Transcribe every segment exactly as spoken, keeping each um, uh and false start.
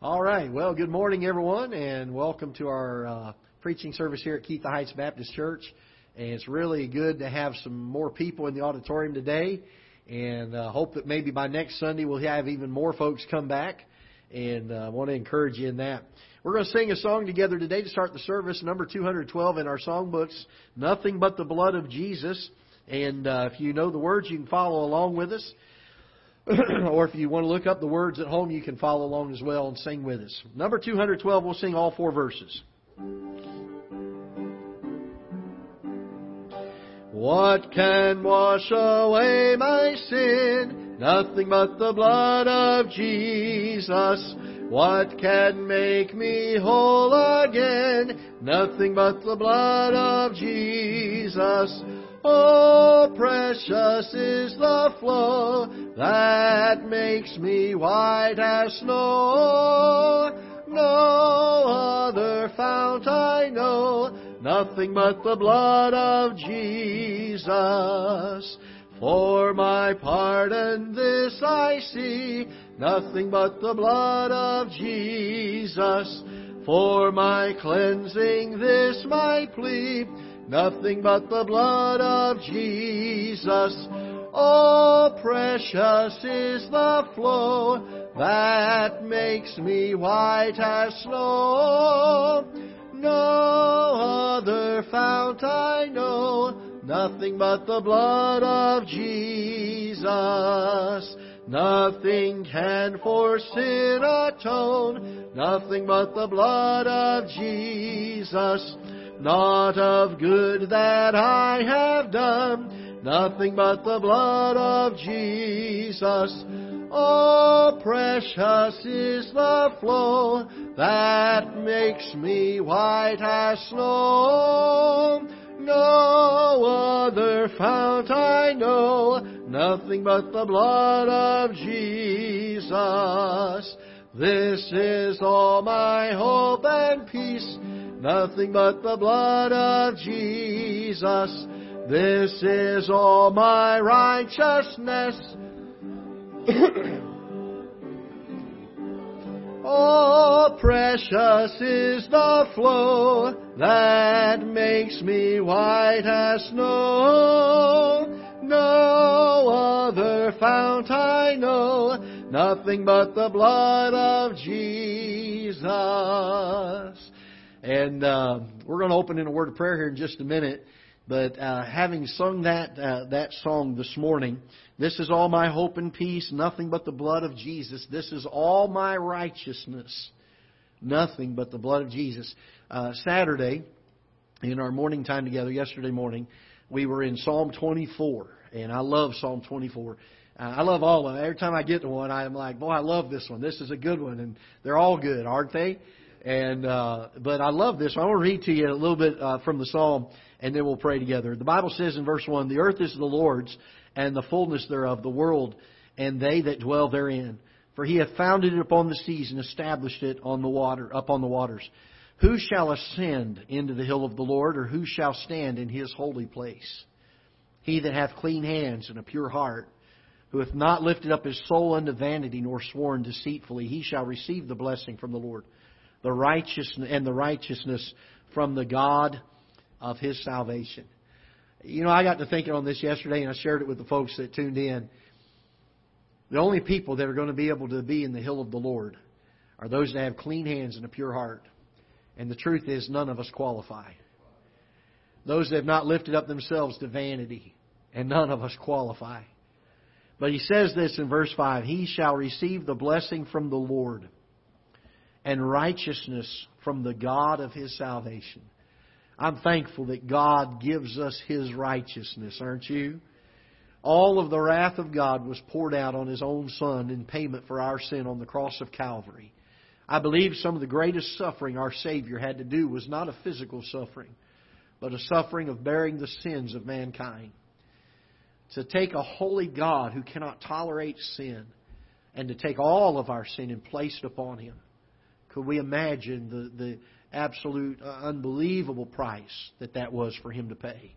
All right. Well, good morning, everyone, and welcome to our uh, preaching service here at Ketha Heights Baptist Church. And it's really good to have some more people in the auditorium today, and uh, hope that maybe by next Sunday we'll have even more folks come back. And I uh, want to encourage you in that. We're going to sing a song together today to start the service, number two hundred twelve in our songbooks, Nothing But the Blood of Jesus. And uh, if you know the words, you can follow along with us. Or if you want to look up the words at home, you can follow along as well and sing with us. Number two hundred twelve, we'll sing all four verses. What can wash away my sin? Nothing but the blood of Jesus. What can make me whole again? Nothing but the blood of Jesus. Oh, precious is the flow that makes me white as snow. No other fount I know, nothing but the blood of Jesus. For my pardon this I see, nothing but the blood of Jesus. For my cleansing this my plea, nothing but the blood of Jesus. Oh, precious is the flow that makes me white as snow. No other fount I know, nothing but the blood of Jesus. Nothing can for sin atone, nothing but the blood of Jesus. Not of good that I have done, nothing but the blood of Jesus. Oh, precious is the flow that makes me white as snow. No other fount I know, nothing but the blood of Jesus. This is all my hope and peace, nothing but the blood of Jesus. This is all my righteousness. Oh, precious is the flow that makes me white as snow. No other fount I know, nothing but the blood of Jesus. And uh, we're going to open in a word of prayer here in just a minute. But uh, having sung that uh, that song this morning, this is all my hope and peace, nothing but the blood of Jesus. This is all my righteousness, nothing but the blood of Jesus. Uh, Saturday, in our morning time together, yesterday morning, we were in Psalm twenty-four. And I love Psalm twenty-four. I love all of them. Every time I get to one, I'm like, boy, I love this one. This is a good one. And they're all good, aren't they? And uh, but I love this. I want to read to you a little bit uh, from the psalm, and then we'll pray together. The Bible says in verse one, "The earth is the Lord's, and the fullness thereof, the world, and they that dwell therein. For He hath founded it upon the seas, and established it on the water, upon the waters. Who shall ascend into the hill of the Lord, or who shall stand in His holy place? He that hath clean hands and a pure heart, who hath not lifted up his soul unto vanity, nor sworn deceitfully, he shall receive the blessing from the Lord." The righteousness and the righteousness from the God of His salvation. You know, I got to thinking on this yesterday, and I shared it with the folks that tuned in. The only people that are going to be able to be in the hill of the Lord are those that have clean hands and a pure heart. And the truth is, none of us qualify. Those that have not lifted up themselves to vanity, and none of us qualify. But he says this in verse five, "He shall receive the blessing from the Lord, and righteousness from the God of His salvation." I'm thankful that God gives us His righteousness, aren't you? All of the wrath of God was poured out on His own Son in payment for our sin on the cross of Calvary. I believe some of the greatest suffering our Savior had to do was not a physical suffering, but a suffering of bearing the sins of mankind. To take a holy God who cannot tolerate sin, and to take all of our sin and place it upon Him. Could we imagine the, the absolute uh, unbelievable price that that was for Him to pay?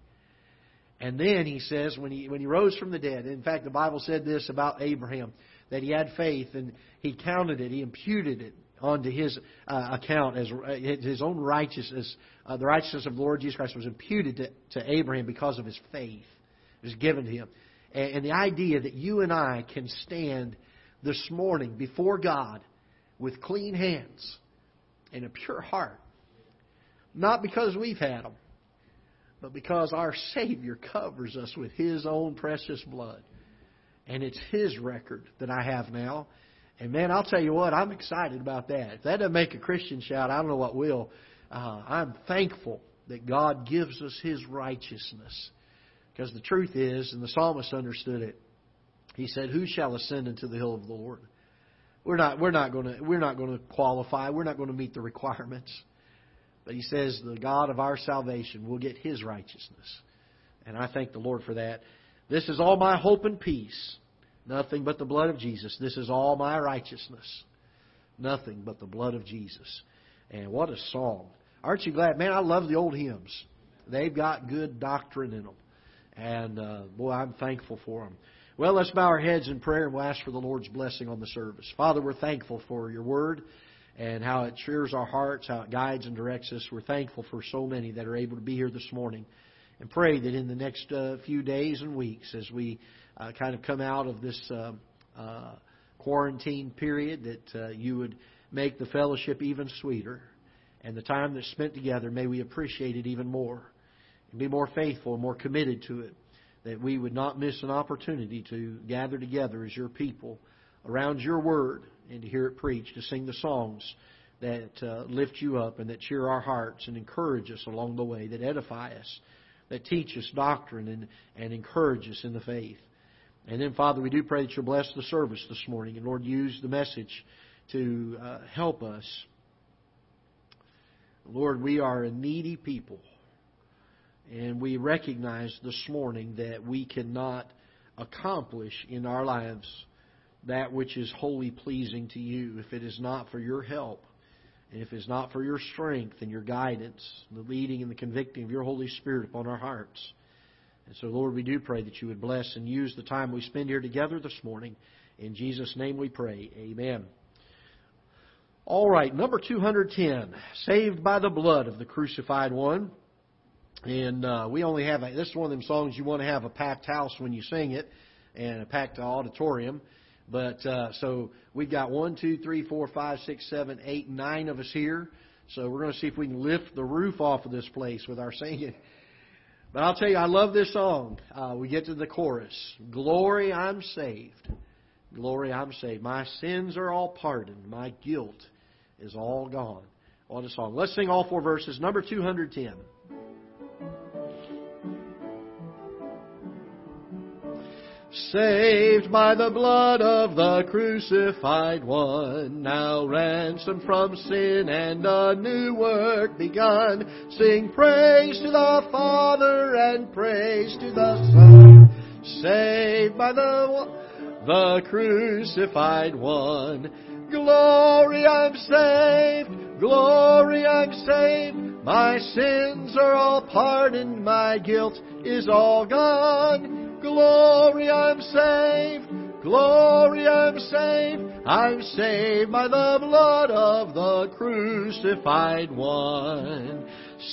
And then he says, when he, when he rose from the dead, in fact, the Bible said this about Abraham, that he had faith and he counted it, he imputed it onto his uh, account as uh, his own righteousness. Uh, the righteousness of the Lord Jesus Christ was imputed to, to Abraham because of his faith. It was given to him. And, and the idea that you and I can stand this morning before God with clean hands and a pure heart, not because we've had them, but because our Savior covers us with His own precious blood. And it's His record that I have now. And man, I'll tell you what, I'm excited about that. If that doesn't make a Christian shout, I don't know what will. Uh, I'm thankful that God gives us His righteousness. Because the truth is, and the psalmist understood it, he said, "Who shall ascend into the hill of the Lord?" We're not, we're not going to, we're not going to qualify. We're not going to meet the requirements. But he says the God of our salvation will get His righteousness. And I thank the Lord for that. This is all my hope and peace. Nothing but the blood of Jesus. This is all my righteousness. Nothing but the blood of Jesus. And what a song. Aren't you glad? Man, I love the old hymns. They've got good doctrine in them. And uh, boy, I'm thankful for them. Well, let's bow our heads in prayer and we'll ask for the Lord's blessing on the service. Father, we're thankful for your word and how it cheers our hearts, how it guides and directs us. We're thankful for so many that are able to be here this morning. And pray that in the next uh, few days and weeks, as we uh, kind of come out of this uh, uh, quarantine period, that uh, you would make the fellowship even sweeter. And the time that's spent together, may we appreciate it even more. And be more faithful and more committed to it. That we would not miss an opportunity to gather together as your people around your word and to hear it preached, to sing the songs that uh, lift you up and that cheer our hearts and encourage us along the way, that edify us, that teach us doctrine and, and encourage us in the faith. And then, Father, we do pray that you'll bless the service this morning. And, Lord, use the message to uh, help us. Lord, we are a needy people. And we recognize this morning that we cannot accomplish in our lives that which is wholly pleasing to you if it is not for your help. And if it's not for your strength and your guidance, the leading and the convicting of your Holy Spirit upon our hearts. And so, Lord, we do pray that you would bless and use the time we spend here together this morning. In Jesus' name we pray. Amen. All right, number two hundred ten, Saved by the Blood of the Crucified One. And uh, we only have, a, this is one of them songs you want to have a packed house when you sing it and a packed auditorium. But uh, so we've got one, two, three, four, five, six, seven, eight, nine of us here. So we're going to see if we can lift the roof off of this place with our singing. But I'll tell you, I love this song. Uh, we get to the chorus. Glory, I'm saved. Glory, I'm saved. My sins are all pardoned. My guilt is all gone. What a song. Let's sing all four verses. Number two hundred ten. Saved by the blood of the crucified one, now ransomed from sin and a new work begun. Sing praise to the Father and praise to the Son. Saved by the the crucified one. Glory, I'm saved. Glory, I'm saved. My sins are all pardoned. My guilt is all gone. Glory, I'm saved. Glory, I'm saved. I'm saved by the blood of the crucified one.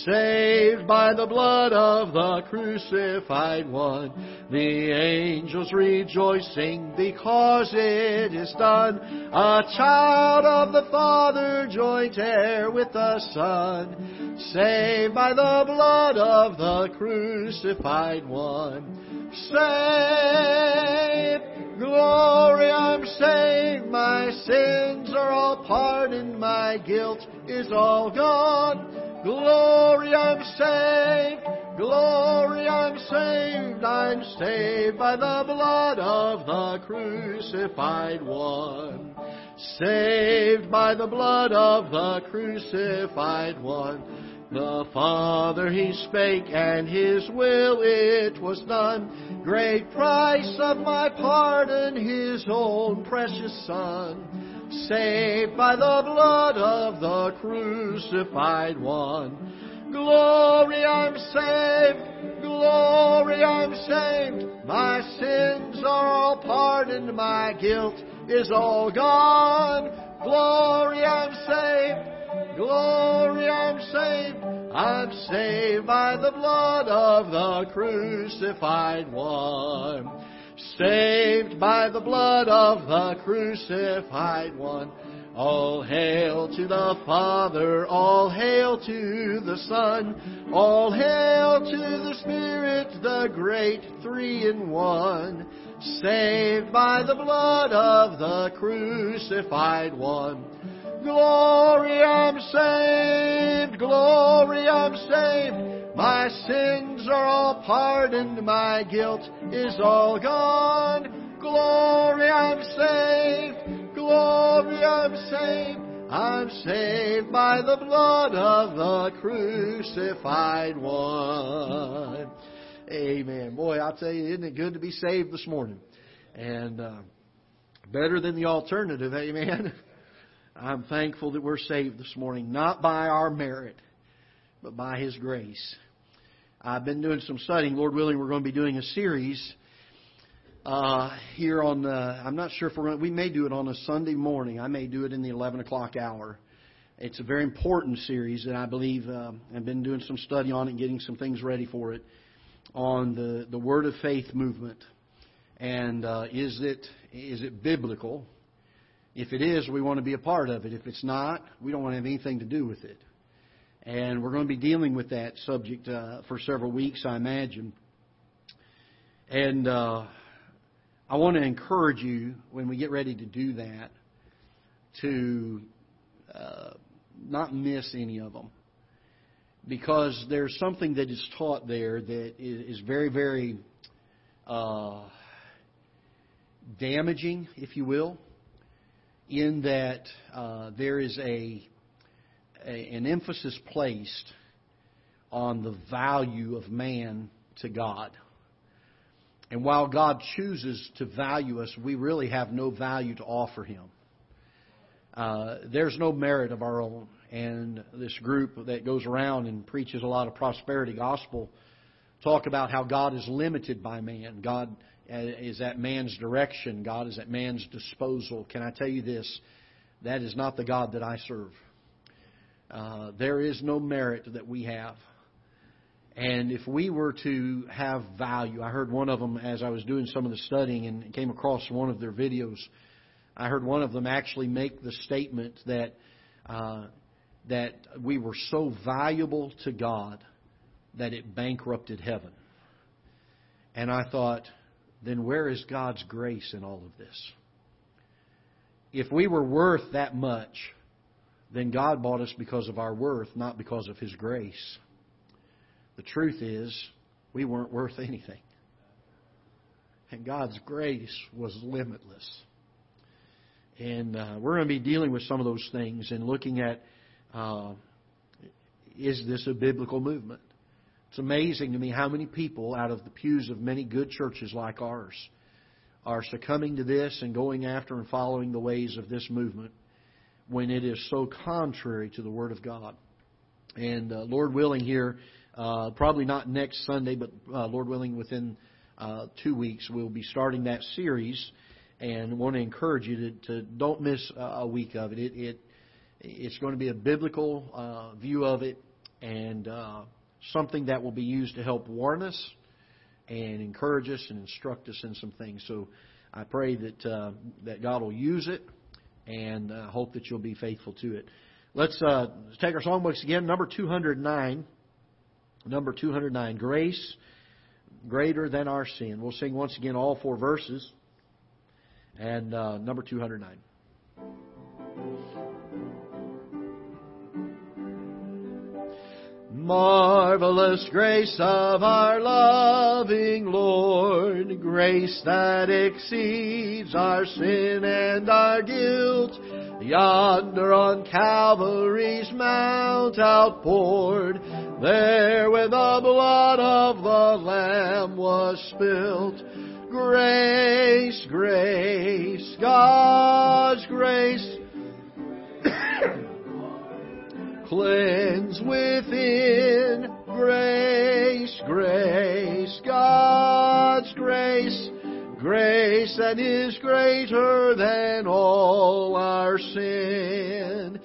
Saved by the blood of the crucified one. The angels rejoicing because it is done. A child of the Father, joint heir with the Son. Saved by the blood of the crucified one. Saved, glory, I'm saved. My sins are all pardoned. My guilt is all gone. Glory, I'm saved. Glory, I'm saved. I'm saved by the blood of the crucified one. Saved by the blood of the crucified one. The Father, He spake, and His will it was done. Great price of my pardon, His own precious Son. Saved by the blood of the crucified one. Glory, I'm saved. Glory, I'm saved. My sins are all pardoned. My guilt is all God. Glory, I'm saved. Glory, I'm saved. I'm saved by the blood of the crucified one. Saved by the blood of the crucified one. All hail to the Father, all hail to the Son, all hail to the Spirit, the great three in one. Saved by the blood of the crucified one. Glory, I'm saved, glory, I'm saved. My sins are all pardoned, my guilt is all gone. Glory, I'm saved. Glory, I'm saved. I'm saved by the blood of the crucified one. Amen. Boy, I'll tell you, isn't it good to be saved this morning? And uh, better than the alternative, amen? I'm thankful that we're saved this morning, not by our merit, but by His grace. I've been doing some studying. Lord willing, we're going to be doing a series Uh, here on, uh, I'm not sure if we're going to, we may do it on a Sunday morning. I may do it in the eleven o'clock hour. It's a very important series, and I believe um, I've been doing some study on it and getting some things ready for it on the, the Word of Faith movement. And uh, is it is it biblical? If it is, we want to be a part of it. If it's not, we don't want to have anything to do with it. And we're going to be dealing with that subject uh, for several weeks, I imagine. And Uh, I want to encourage you, when we get ready to do that, to uh, not miss any of them. Because there's something that is taught there that is very, very uh, damaging, if you will, in that uh, there is a, a an emphasis placed on the value of man to God. And while God chooses to value us, we really have no value to offer Him. Uh, there's no merit of our own. And this group that goes around and preaches a lot of prosperity gospel talk about how God is limited by man. God is at man's direction. God is at man's disposal. Can I tell you this? That is not the God that I serve. Uh, there is no merit that we have. And if we were to have value, I heard one of them as I was doing some of the studying and came across one of their videos. I heard one of them actually make the statement that uh, that we were so valuable to God that it bankrupted heaven. And I thought, then where is God's grace in all of this? If we were worth that much, then God bought us because of our worth, not because of His grace. The truth is, we weren't worth anything. And God's grace was limitless. And uh, we're going to be dealing with some of those things and looking at, uh, is this a biblical movement? It's amazing to me how many people out of the pews of many good churches like ours are succumbing to this and going after and following the ways of this movement when it is so contrary to the Word of God. And uh, Lord willing here, Uh, probably not next Sunday, but uh, Lord willing, within uh, two weeks, we'll be starting that series, and want to encourage you to, to don't miss a week of it. It, it it's going to be a biblical uh, view of it, and uh, something that will be used to help warn us and encourage us and instruct us in some things. So I pray that uh, that God will use it, and I uh, hope that you'll be faithful to it. Let's uh, take our songbooks again, number two hundred nine. Number two hundred nine, Grace Greater Than Our Sin. We'll sing once again all four verses. And uh, number two hundred nine. Marvelous grace of our loving Lord, grace that exceeds our sin and our guilt. Yonder on Calvary's mount outpoured, there where the blood of the Lamb was spilt. Grace, grace, God's grace, cleanse within. Grace, grace, God's grace, grace that is greater than all our sin.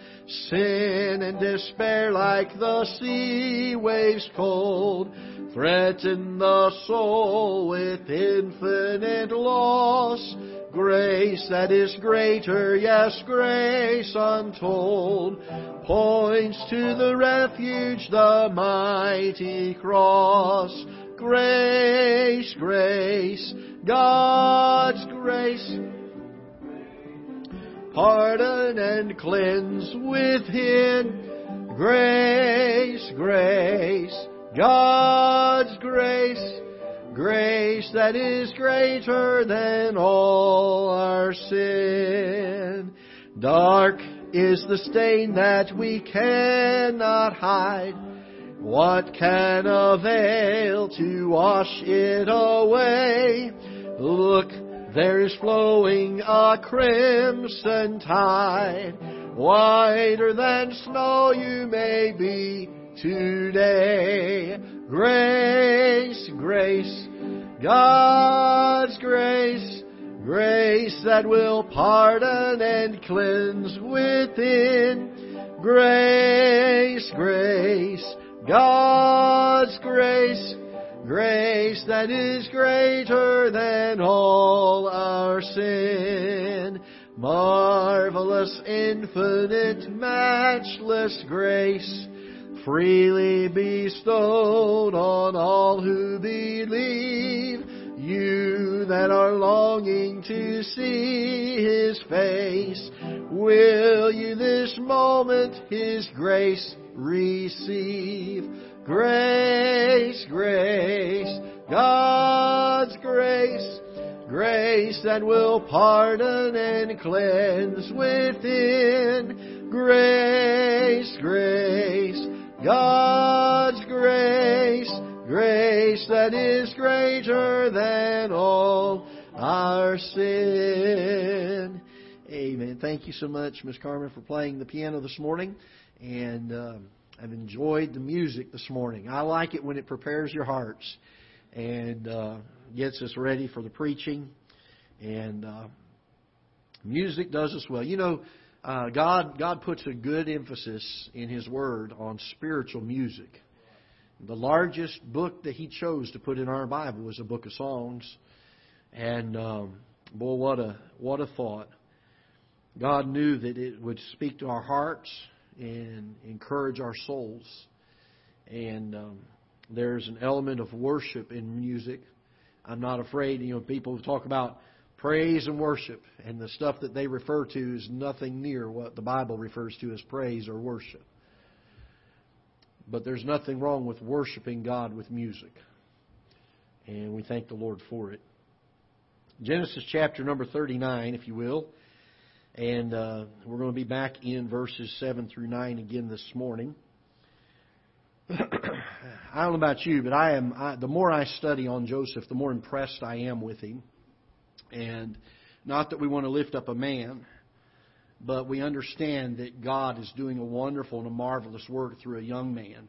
Sin and despair like the sea waves cold threaten the soul with infinite loss. Grace that is greater, yes, grace untold, points to the refuge, the mighty cross. Grace, grace, God's grace, pardon and cleanse within. Grace, grace, God's grace, grace that is greater than all our sin. Dark is the stain that we cannot hide. What can avail to wash it away? Look, there is flowing a crimson tide. Whiter than snow you may be today. Grace, grace, God's grace, grace that will pardon and cleanse within. Grace, grace, God's grace, grace that is greater than all our sin. Marvelous, infinite, matchless grace, freely bestowed on all who believe. You that are longing to see His face, will you this moment His grace receive? Grace, grace, God's grace, grace that will pardon and cleanse within. Grace, grace, God's grace, grace that is greater than all our sin. Amen. Thank you so much, Miss Carmen, for playing the piano this morning. And um, I've enjoyed the music this morning. I like it when it prepares your hearts and uh, gets us ready for the preaching. And uh, music does us well. You know, Uh, God God puts a good emphasis in His Word on spiritual music. The largest book that He chose to put in our Bible was a book of Psalms. And um, boy, what a what a thought! God knew that it would speak to our hearts and encourage our souls. And um, there's an element of worship in music. I'm not afraid. You know, people talk about praise and worship, and the stuff that they refer to is nothing near what the Bible refers to as praise or worship. But there's nothing wrong with worshiping God with music. And we thank the Lord for it. Genesis chapter number thirty-nine, if you will. And uh, we're going to be back in verses seven through nine again this morning. I don't know about you, but I am. I, the more I study on Joseph, the more impressed I am with him. And not that we want to lift up a man, but we understand that God is doing a wonderful and a marvelous work through a young man.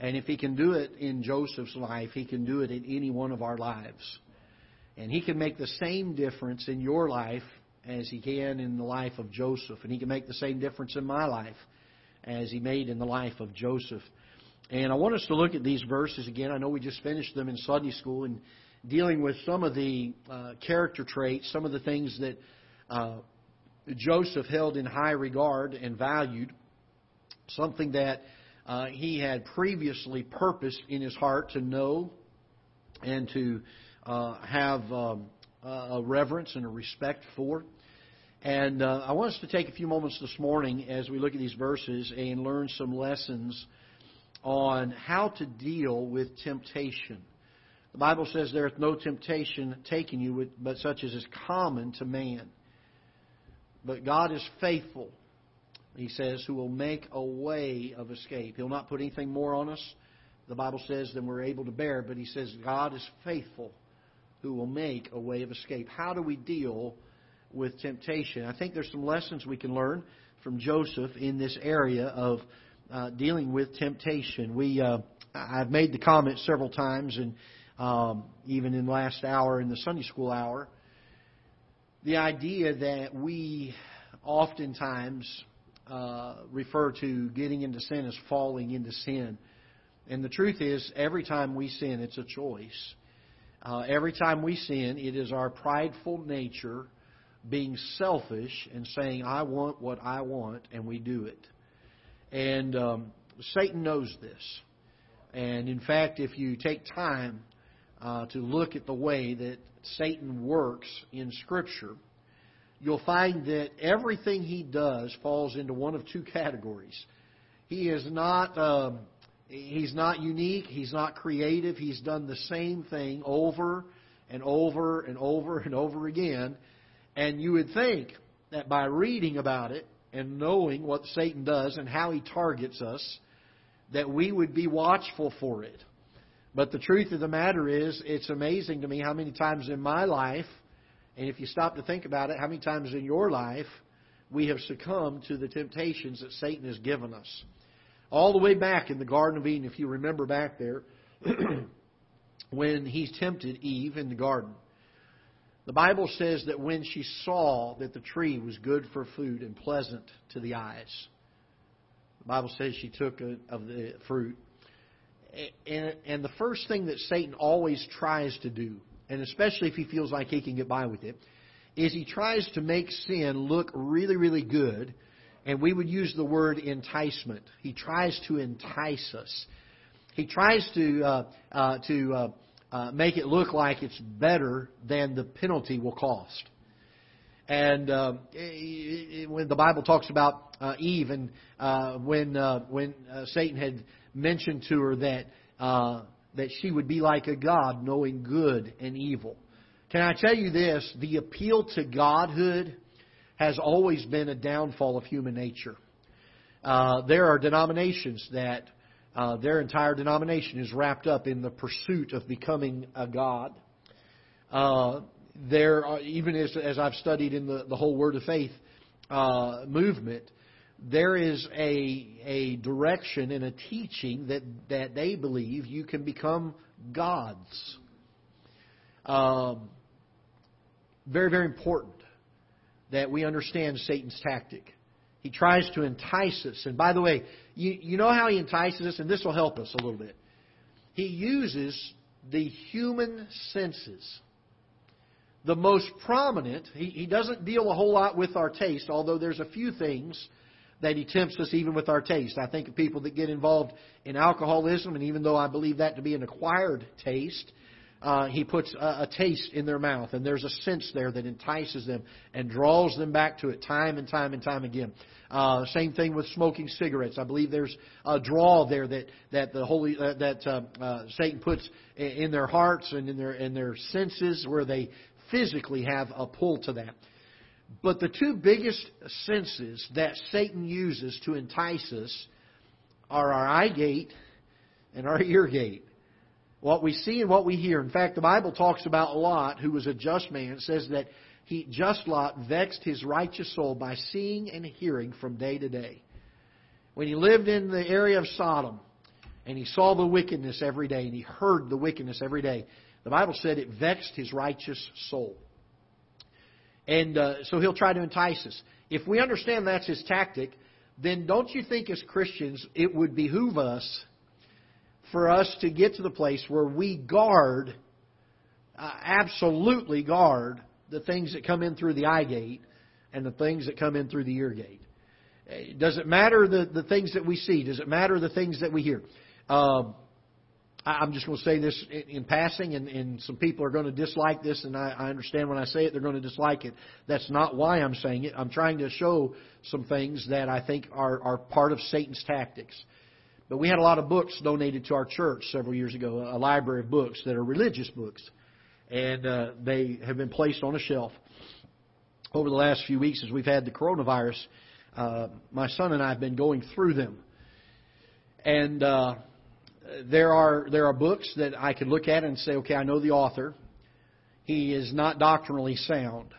And if He can do it in Joseph's life, He can do it in any one of our lives. And He can make the same difference in your life as He can in the life of Joseph. And He can make the same difference in my life as He made in the life of Joseph. And I want us to look at these verses again. I know we just finished them in Sunday school, and dealing with some of the uh, character traits, some of the things that uh, Joseph held in high regard and valued, something that uh, he had previously purposed in his heart to know and to uh, have um, a reverence and a respect for. And uh, I want us to take a few moments this morning as we look at these verses and learn some lessons on how to deal with temptation. The Bible says, there is no temptation taken you, but such as is common to man. But God is faithful, He says, who will make a way of escape. He'll not put anything more on us, the Bible says, than we're able to bear. But He says, God is faithful, who will make a way of escape. How do we deal with temptation? I think there's some lessons we can learn from Joseph in this area of uh, dealing with temptation. We, uh, I've made the comment several times, and Um, even in last hour, in the Sunday school hour, the idea that we oftentimes uh, refer to getting into sin as falling into sin. And the truth is, every time we sin, it's a choice. Uh, every time we sin, it is our prideful nature being selfish and saying, I want what I want, and we do it. And um, Satan knows this. And in fact, if you take time uh, to look at the way that Satan works in Scripture, you'll find that everything he does falls into one of two categories. He is not... Um, He's not unique. He's not creative. He's done the same thing over and over and over and over again. And you would think that by reading about it and knowing what Satan does and how he targets us, that we would be watchful for it. But the truth of the matter is, it's amazing to me how many times in my life, and if you stop to think about it, how many times in your life we have succumbed to the temptations that Satan has given us. All the way back in the Garden of Eden, if you remember back there, when he tempted Eve in the garden, the Bible says that when she saw that the tree was good for food and pleasant to the eyes, the Bible says she took of the fruit. And the first thing that Satan always tries to do, and especially if he feels like he can get by with it, is he tries to make sin look really, really good. And we would use the word enticement. He tries to entice us. He tries to uh, uh, to uh, uh, make it look like it's better than the penalty will cost. And uh, when the Bible talks about uh, Eve, and uh, when uh, when uh, Satan had mentioned to her that uh, that she would be like a god, knowing good and evil. Can I tell you this? The appeal to godhood has always been a downfall of human nature. Uh, there are denominations that uh, their entire denomination is wrapped up in the pursuit of becoming a god. Uh, there, are, even as, as I've studied in the, the whole Word of Faith uh, movement, there is a a direction and a teaching that, that they believe you can become gods. Um, very, very important that we understand Satan's tactic. He tries to entice us. And by the way, you, you know how he entices us? And this will help us a little bit. He uses the human senses. The most prominent, he, he doesn't deal a whole lot with our taste, although there's a few things that he tempts us even with our taste. I think of people that get involved in alcoholism, and even though I believe that to be an acquired taste, Uh, he puts a, a taste in their mouth, and there's a sense there that entices them and draws them back to it time and time and time again. Uh, same thing with smoking cigarettes. I believe there's a draw there that that the holy uh, that uh, uh, Satan puts in their hearts and in their in their senses, where they physically have a pull to that. But the two biggest senses that Satan uses to entice us are our eye gate and our ear gate. What we see and what we hear. In fact, the Bible talks about Lot, who was a just man. It says that he, just Lot, vexed his righteous soul by seeing and hearing from day to day. When he lived in the area of Sodom, and he saw the wickedness every day, and he heard the wickedness every day, the Bible said it vexed his righteous soul. And uh, so he'll try to entice us. If we understand that's his tactic, then don't you think as Christians it would behoove us for us to get to the place where we guard, uh, absolutely guard, the things that come in through the eye gate and the things that come in through the ear gate? Does it matter the, the things that we see? Does it matter the things that we hear? Um, I'm just going to say this in, in passing, and, and some people are going to dislike this, and I, I understand when I say it, they're going to dislike it. That's not why I'm saying it. I'm trying to show some things that I think are, are part of Satan's tactics. But we had a lot of books donated to our church several years ago, a library of books that are religious books. And uh, they have been placed on a shelf. Over the last few weeks, as we've had the coronavirus, uh, my son and I have been going through them. And uh, there are there are books that I could look at and say, okay, I know the author. He is not doctrinally sound.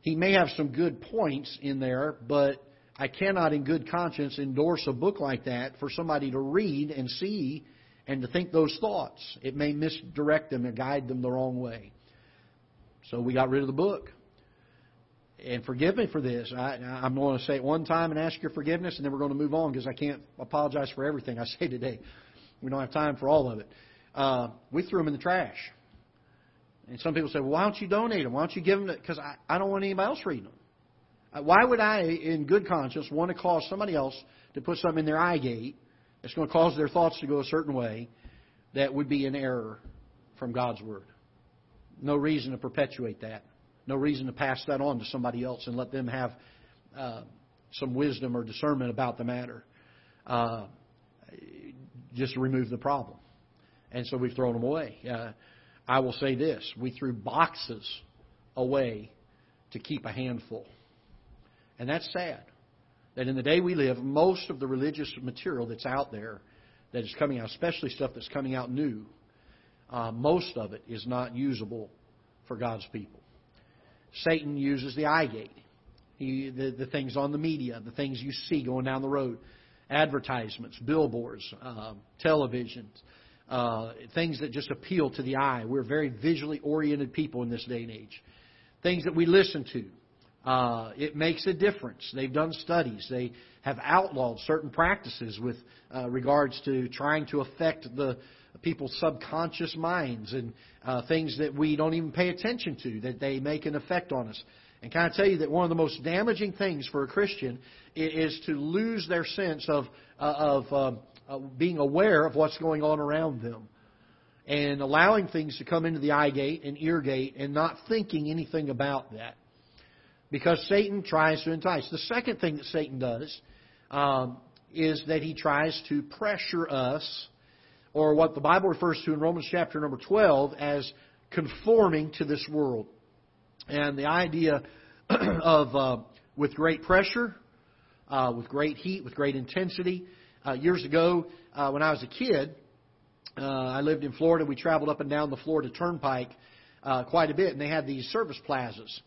He may have some good points in there, but I cannot in good conscience endorse a book like that for somebody to read and see and to think those thoughts. It may misdirect them and guide them the wrong way. So we got rid of the book. And forgive me for this. I, I'm going to say it one time and ask your forgiveness, and then we're going to move on because I can't apologize for everything I say today. We don't have time for all of it. Uh, we threw them in the trash. And some people say, well, why don't you donate them? Why don't you give them? Because I, I don't want anybody else reading them. Why would I, in good conscience, want to cause somebody else to put something in their eye gate that's going to cause their thoughts to go a certain way that would be an error from God's Word? No reason to perpetuate that. No reason to pass that on to somebody else and let them have uh, some wisdom or discernment about the matter. Uh, just remove the problem. And so we've thrown them away. Uh, I will say this. We threw boxes away to keep a handful. And that's sad. That in the day we live, most of the religious material that's out there that is coming out, especially stuff that's coming out new, uh, most of it is not usable for God's people. Satan uses the eye gate, he, the, the things on the media, the things you see going down the road, advertisements, billboards, uh, televisions, uh, things that just appeal to the eye. We're very visually oriented people in this day and age. Things that we listen to, uh, it makes a difference. They've done studies. They have outlawed certain practices with uh, regards to trying to affect the people's subconscious minds and uh, things that we don't even pay attention to, that they make an effect on us. And can I tell you that one of the most damaging things for a Christian is to lose their sense of uh, of um, uh, being aware of what's going on around them and allowing things to come into the eye gate and ear gate and not thinking anything about that, because Satan tries to entice. The second thing that Satan does um, is that he tries to pressure us, or what the Bible refers to in Romans chapter number twelve as conforming to this world. And the idea of uh, with great pressure, uh, with great heat, with great intensity. Uh, years ago, uh, when I was a kid, uh, I lived in Florida. We traveled up and down the Florida Turnpike uh, quite a bit, and they had these service plazas.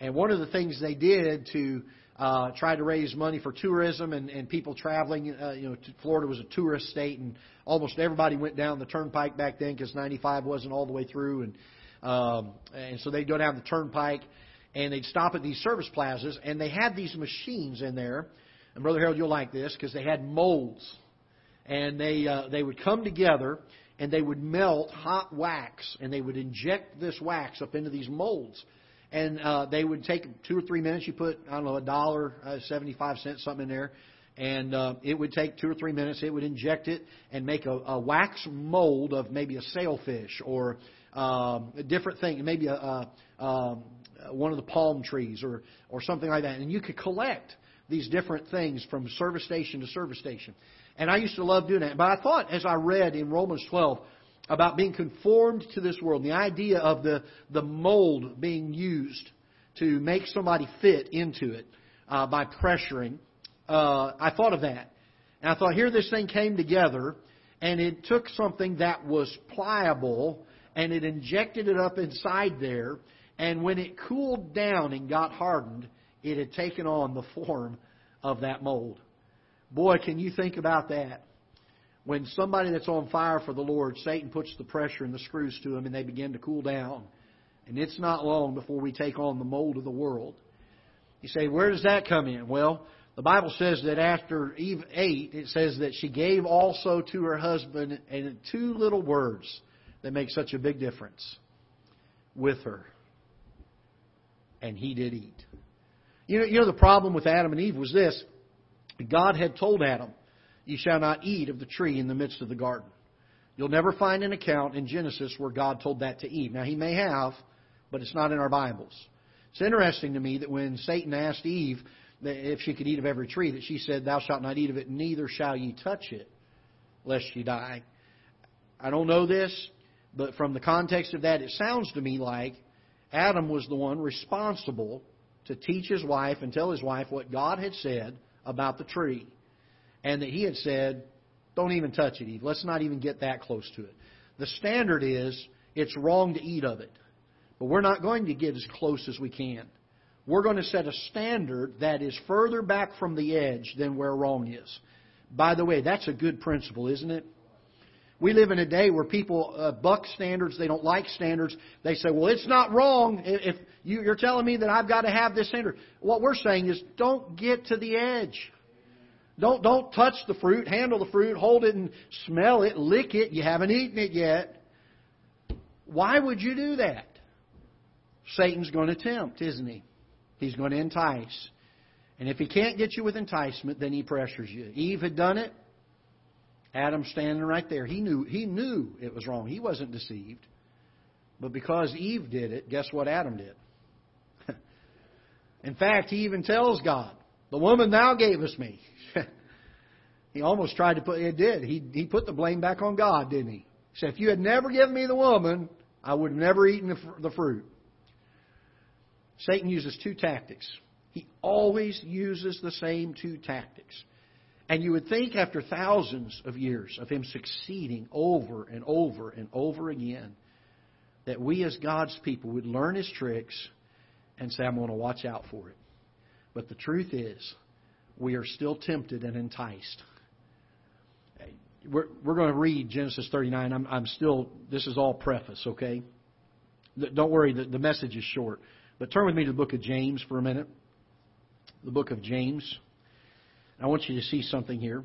And one of the things they did to uh, try to raise money for tourism and, and people traveling, uh, you know, Florida was a tourist state, and almost everybody went down the turnpike back then because ninety-five wasn't all the way through. And um, and so they'd go down the turnpike, and they'd stop at these service plazas, and they had these machines in there. And, Brother Harold, you'll like this, because they had molds. And they uh, they would come together, and they would melt hot wax, and they would inject this wax up into these molds. And uh, they would take two or three minutes. You put, I don't know, a dollar, uh, seventy-five cents, something in there. And uh, it would take two or three minutes. It would inject it and make a, a wax mold of maybe a sailfish or um, a different thing, maybe a, a, um, one of the palm trees or, or something like that. And you could collect these different things from service station to service station. And I used to love doing that. But I thought, as I read in Romans twelve, about being conformed to this world, the idea of the, the mold being used to make somebody fit into it uh, by pressuring, uh, I thought of that. And I thought, here this thing came together, and it took something that was pliable, and it injected it up inside there, and when it cooled down and got hardened, it had taken on the form of that mold. Boy, can you think about that. When somebody that's on fire for the Lord, Satan puts the pressure and the screws to them, and they begin to cool down. And it's not long before we take on the mold of the world. You say, where does that come in? Well, the Bible says that after Eve ate, it says that she gave also to her husband, and two little words that make such a big difference with her. And he did eat. You know, you know the problem with Adam and Eve was this. God had told Adam, "You shall not eat of the tree in the midst of the garden." You'll never find an account in Genesis where God told that to Eve. Now, He may have, but it's not in our Bibles. It's interesting to me that when Satan asked Eve if she could eat of every tree, that she said, "Thou shalt not eat of it, neither shall ye touch it, lest ye die." I don't know this, but from the context of that, it sounds to me like Adam was the one responsible to teach his wife and tell his wife what God had said about the tree. And that he had said, don't even touch it, Eve. Let's not even get that close to it. The standard is, it's wrong to eat of it. But we're not going to get as close as we can. We're going to set a standard that is further back from the edge than where wrong is. By the way, that's a good principle, isn't it? We live in a day where people uh, buck standards. They don't like standards. They say, well, it's not wrong if you, you're telling me that I've got to have this standard. What we're saying is don't get to the edge. Don't, don't touch the fruit. Handle the fruit. Hold it and smell it. Lick it. You haven't eaten it yet. Why would you do that? Satan's going to tempt, isn't he? He's going to entice. And if he can't get you with enticement, then he pressures you. Eve had done it. Adam standing right there. He knew he knew it was wrong. He wasn't deceived. But because Eve did it, guess what Adam did? In fact, he even tells God, the woman thou gavest me. He almost tried to put, it did. He, he put the blame back on God, didn't he? He said, if you had never given me the woman, I would have never eaten the, the fruit. Satan uses two tactics. He always uses the same two tactics. And you would think after thousands of years of him succeeding over and over and over again, that we as God's people would learn his tricks and say, I'm going to watch out for it. But the truth is, we are still tempted and enticed. We're, we're going to read Genesis thirty-nine. I'm, I'm still, this is all preface, okay? Don't worry, the, the message is short. But turn with me to the book of James for a minute. The book of James. I want you to see something here.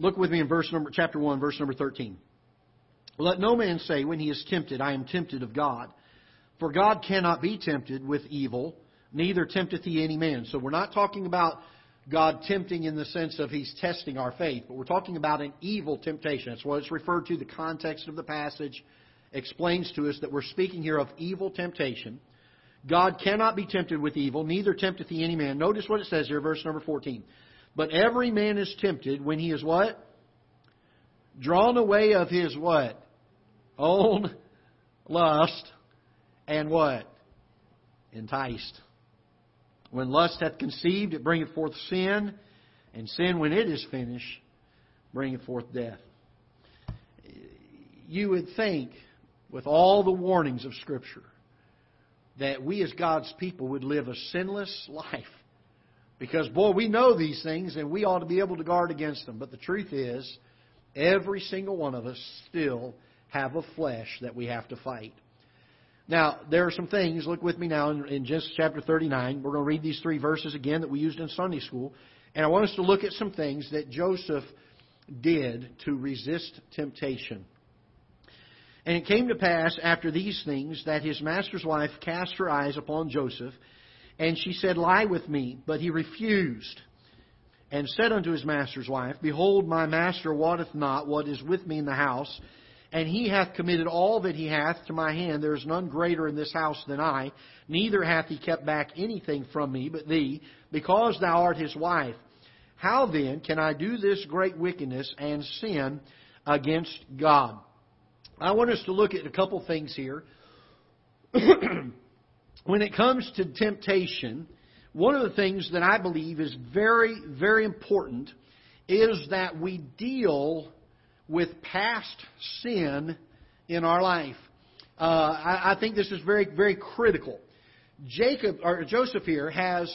Look with me in verse number, chapter one, verse number thirteen. Let no man say when he is tempted, I am tempted of God. For God cannot be tempted with evil, neither tempteth he any man. So we're not talking about God tempting in the sense of He's testing our faith. But we're talking about an evil temptation. That's what it's referred to. The context of the passage explains to us that we're speaking here of evil temptation. God cannot be tempted with evil, neither tempteth He any man. Notice what it says here, verse number fourteen. But every man is tempted when he is what? Drawn away of his what? Own lust and what? Enticed. When lust hath conceived, it bringeth forth sin. And sin, when it is finished, bringeth forth death. You would think, with all the warnings of Scripture, that we as God's people would live a sinless life. Because, boy, we know these things and we ought to be able to guard against them. But the truth is, every single one of us still have a flesh that we have to fight. Now, there are some things, look with me now in Genesis chapter thirty-nine. We're going to read these three verses again that we used in Sunday school. And I want us to look at some things that Joseph did to resist temptation. And it came to pass after these things that his master's wife cast her eyes upon Joseph, and she said, Lie with me. But he refused, and said unto his master's wife, Behold, my master wotteth not what is with me in the house, and he hath committed all that he hath to my hand. There is none greater in this house than I. Neither hath he kept back anything from me but thee, because thou art his wife. How then can I do this great wickedness and sin against God? I want us to look at a couple things here. When it comes to temptation, one of the things that I believe is very, very important is that we deal with with past sin in our life. Uh, I, I think this is very, very critical. Jacob or Joseph here has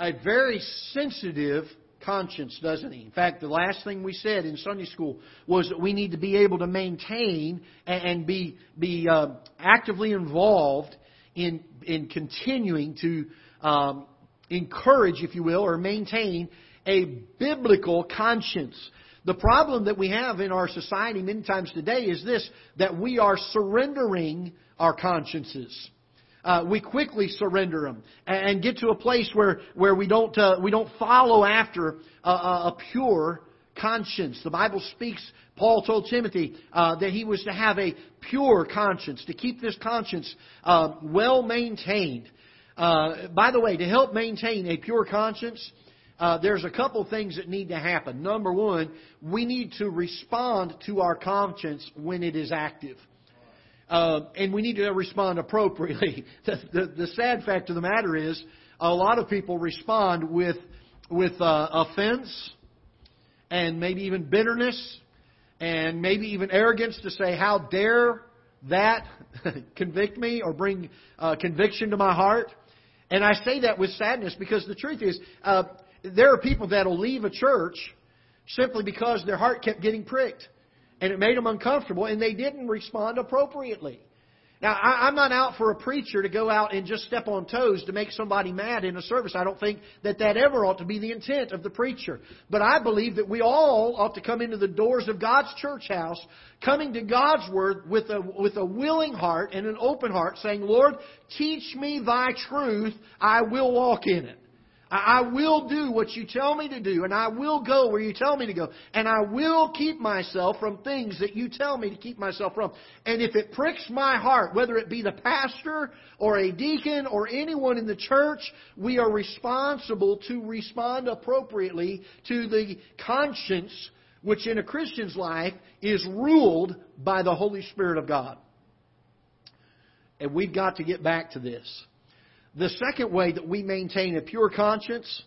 a very sensitive conscience, doesn't he? In fact, the last thing we said in Sunday school was that we need to be able to maintain and, and be be uh, actively involved in in continuing to um, encourage, if you will, or maintain a biblical conscience. The problem that we have in our society many times today is this, that we are surrendering our consciences. Uh, we quickly surrender them and get to a place where, where we don't uh, we don't follow after a, a pure conscience. The Bible speaks, Paul told Timothy uh, that he was to have a pure conscience, to keep this conscience uh, well maintained. Uh, by the way, to help maintain a pure conscience, Uh, there's a couple things that need to happen. Number one, we need to respond to our conscience when it is active. Uh, and we need to respond appropriately. The, the, the sad fact of the matter is a lot of people respond with, with uh, offense and maybe even bitterness and maybe even arrogance to say, how dare that convict me or bring uh, conviction to my heart. And I say that with sadness because the truth is, uh, there are people that will leave a church simply because their heart kept getting pricked. And it made them uncomfortable, and they didn't respond appropriately. Now, I, I'm not out for a preacher to go out and just step on toes to make somebody mad in a service. I don't think that that ever ought to be the intent of the preacher. But I believe that we all ought to come into the doors of God's church house, coming to God's Word with a, with a willing heart and an open heart, saying, Lord, teach me Thy truth, I will walk in it. I will do what You tell me to do, and I will go where You tell me to go, and I will keep myself from things that You tell me to keep myself from. And if it pricks my heart, whether it be the pastor or a deacon or anyone in the church, we are responsible to respond appropriately to the conscience, which in a Christian's life is ruled by the Holy Spirit of God. And we've got to get back to this. The second way that we maintain a pure conscience,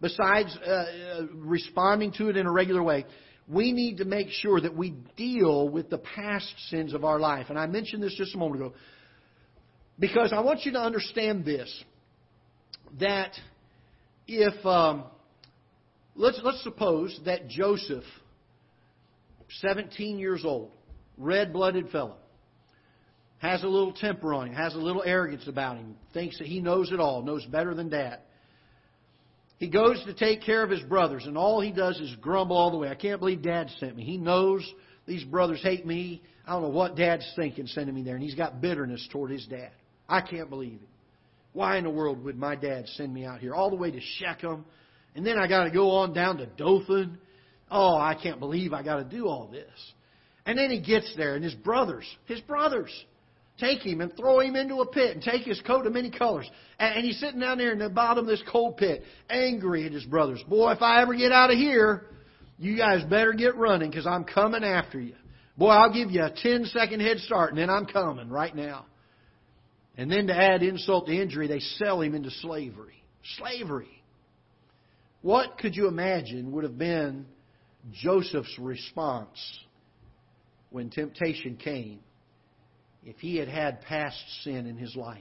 besides uh, responding to it in a regular way, we need to make sure that we deal with the past sins of our life. And I mentioned this just a moment ago, because I want you to understand this, that if, um, let's, let's suppose that Joseph, seventeen years old, red-blooded fellow, has a little temper on him, has a little arrogance about him, thinks that he knows it all, knows better than Dad. He goes to take care of his brothers, and all he does is grumble all the way. I can't believe Dad sent me. He knows these brothers hate me. I don't know what Dad's thinking sending me there. And he's got bitterness toward his dad. I can't believe it. Why in the world would my dad send me out here? All the way to Shechem. And then I got to go on down to Dothan. Oh, I can't believe I got to do all this. And then he gets there, and his brothers, his brothers... take him and throw him into a pit and take his coat of many colors. And he's sitting down there in the bottom of this cold pit, angry at his brothers. Boy, if I ever get out of here, you guys better get running because I'm coming after you. Boy, I'll give you a ten-second head start and then I'm coming right now. And then to add insult to injury, they sell him into slavery. Slavery. What could you imagine would have been Joseph's response when temptation came? If he had had past sin in his life.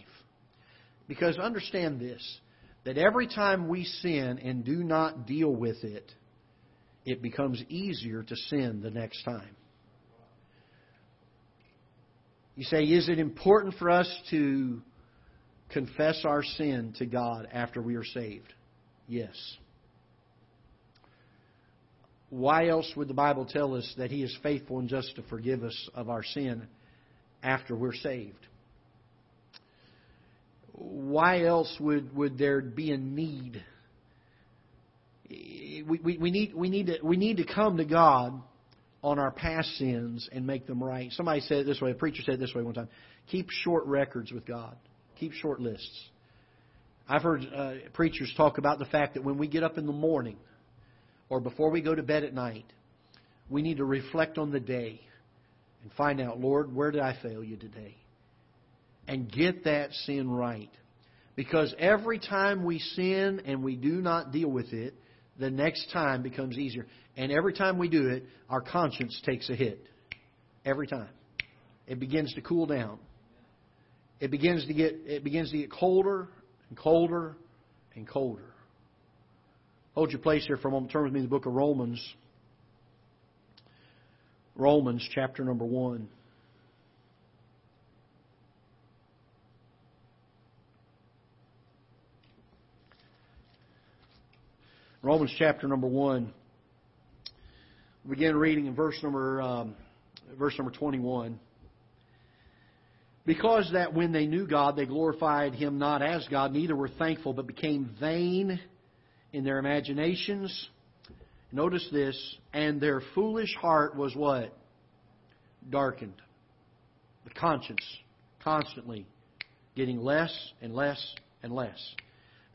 Because understand this, that every time we sin and do not deal with it, it becomes easier to sin the next time. You say, is it important for us to confess our sin to God after we are saved? Yes. Why else would the Bible tell us that He is faithful and just to forgive us of our sin after we're saved? Why else would, would there be a need? We, we, we, need, we, need to, we need to come to God on our past sins and make them right. Somebody said it this way. A preacher said it this way one time. Keep short records with God. Keep short lists. I've heard uh, preachers talk about the fact that when we get up in the morning or before we go to bed at night, we need to reflect on the day. And find out, Lord, where did I fail You today? And get that sin right. Because every time we sin and we do not deal with it, the next time becomes easier. And every time we do it, our conscience takes a hit. Every time. It begins to cool down. It begins to get it begins to get colder and colder and colder. Hold your place here for a moment. Turn with me to the book of Romans. Romans chapter number one. Romans chapter number one. We begin reading in verse number um, verse number twenty-one. Because that when they knew God, they glorified Him not as God, neither were thankful, but became vain in their imaginations. Notice this, and their foolish heart was what? Darkened. The conscience constantly getting less and less and less.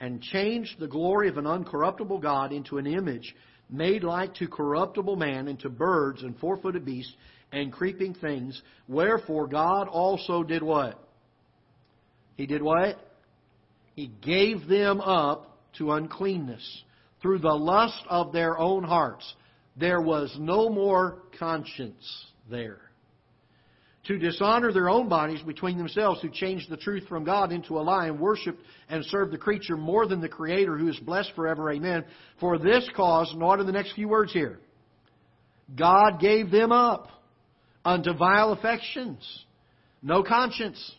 And changed the glory of an uncorruptible God into an image made like to corruptible man, and to birds and four-footed beasts and creeping things. Wherefore God also did what? He did what? He gave them up to uncleanness. Through the lust of their own hearts. There was no more conscience there. to dishonor their own bodies between themselves, who changed the truth from God into a lie, and worshiped and served the creature more than the Creator, who is blessed forever. Amen. For this cause, note in the next few words here, God gave them up unto vile affections. No conscience.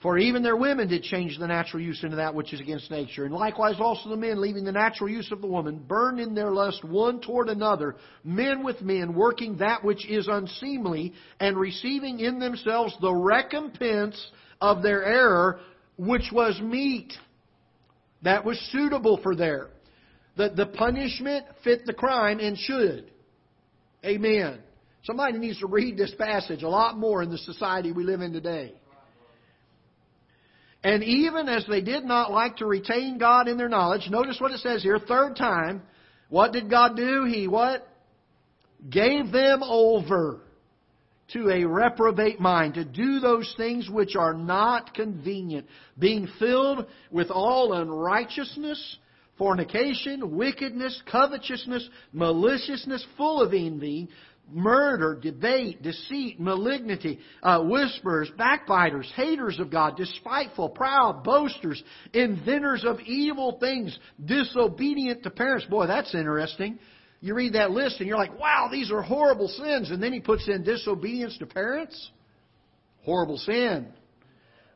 For even their women did change the natural use into that which is against nature. And likewise also the men, leaving the natural use of the woman, burned in their lust one toward another, men with men, working that which is unseemly, and receiving in themselves the recompense of their error, which was meat. That was suitable for their. The, the punishment fit the crime and should. Amen. Somebody needs to read this passage a lot more in the society we live in today. And even as they did not like to retain God in their knowledge, notice what it says here, third time, what did God do? He what? Gave them over to a reprobate mind, to do those things which are not convenient, being filled with all unrighteousness, fornication, wickedness, covetousness, maliciousness, full of envy, murder, debate, deceit, malignity, uh, whisperers, backbiters, haters of God, despiteful, proud, boasters, inventors of evil things, disobedient to parents. Boy, that's interesting. You read that list and you're like, wow, these are horrible sins. And then he puts in disobedience to parents. Horrible sin.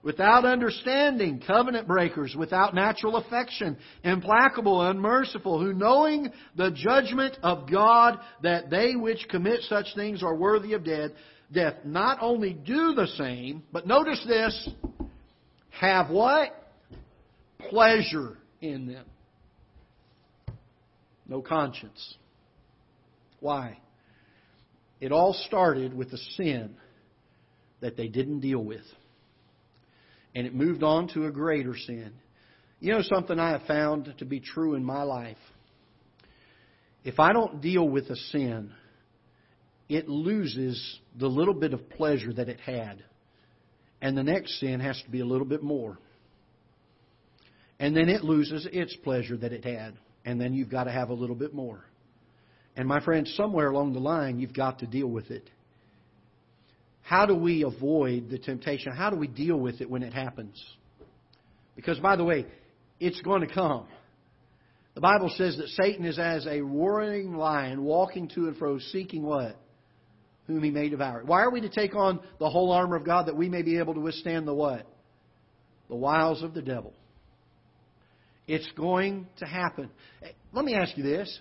Without understanding, covenant breakers, without natural affection, implacable, unmerciful, who knowing the judgment of God, that they which commit such things are worthy of death, death not only do the same, but notice this, have what? Pleasure in them. No conscience. Why? It all started with a sin that they didn't deal with. And it moved on to a greater sin. You know something I have found to be true in my life? If I don't deal with a sin, it loses the little bit of pleasure that it had. And the next sin has to be a little bit more. And then it loses its pleasure that it had. And then you've got to have a little bit more. And my friend, somewhere along the line, you've got to deal with it. How do we avoid the temptation? How do we deal with it when it happens? Because, by the way, it's going to come. The Bible says that Satan is as a roaring lion walking to and fro, seeking what? Whom he may devour. Why are we to take on the whole armor of God, that we may be able to withstand the what? The wiles of the devil. It's going to happen. Let me ask you this.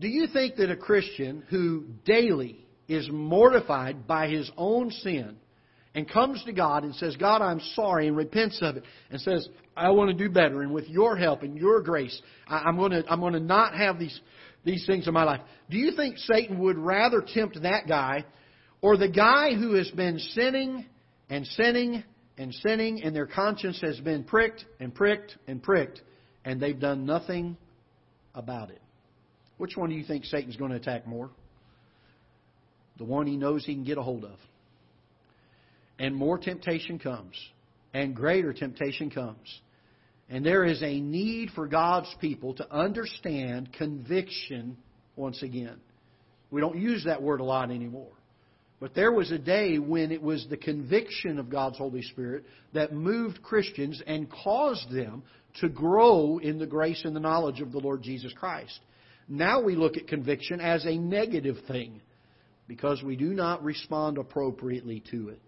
Do you think that a Christian who daily is mortified by his own sin and comes to God and says, God, I'm sorry, and repents of it and says, I want to do better, and with your help and your grace, I'm going to, I'm going to not have these, these things in my life. Do you think Satan would rather tempt that guy, or the guy who has been sinning and sinning and sinning, and their conscience has been pricked and pricked and pricked, and they've done nothing about it? Which one do you think Satan's going to attack more? The one he knows he can get a hold of. And more temptation comes. And greater temptation comes. And there is a need for God's people to understand conviction once again. We don't use that word a lot anymore. But there was a day when it was the conviction of God's Holy Spirit that moved Christians and caused them to grow in the grace and the knowledge of the Lord Jesus Christ. Now we look at conviction as a negative thing, because we do not respond appropriately to it.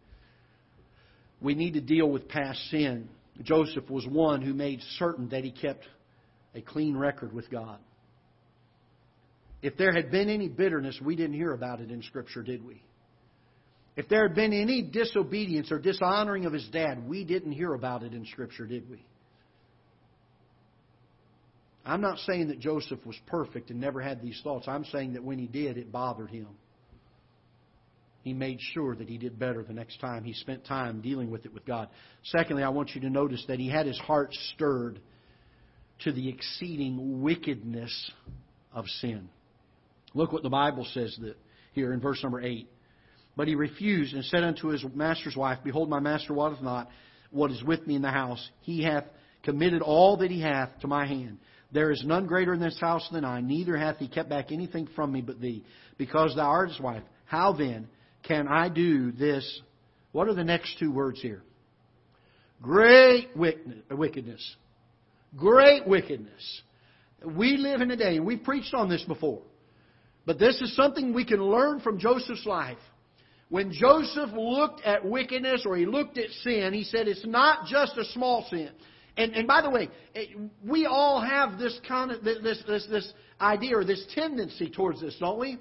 We need to deal with past sin. Joseph was one who made certain that he kept a clean record with God. If there had been any bitterness, we didn't hear about it in Scripture, did we? If there had been any disobedience or dishonoring of his dad, we didn't hear about it in Scripture, did we? I'm not saying that Joseph was perfect and never had these thoughts. I'm saying that when he did, it bothered him. He made sure that he did better the next time. He spent time dealing with it with God. Secondly, I want you to notice that he had his heart stirred to the exceeding wickedness of sin. Look what the Bible says here in verse number eight. But he refused and said unto his master's wife, Behold, my master wotteth not what is with me in the house. He hath committed all that he hath to my hand. There is none greater in this house than I. Neither hath he kept back anything from me but thee, because thou art his wife. How then can I do this? What are the next two words here? Great wickedness. Great wickedness. We live in a day, and we've preached on this before, but this is something we can learn from Joseph's life. When Joseph looked at wickedness, or he looked at sin, he said it's not just a small sin. And, and by the way, it, we all have this kind of this, this this idea or this tendency towards this, don't we?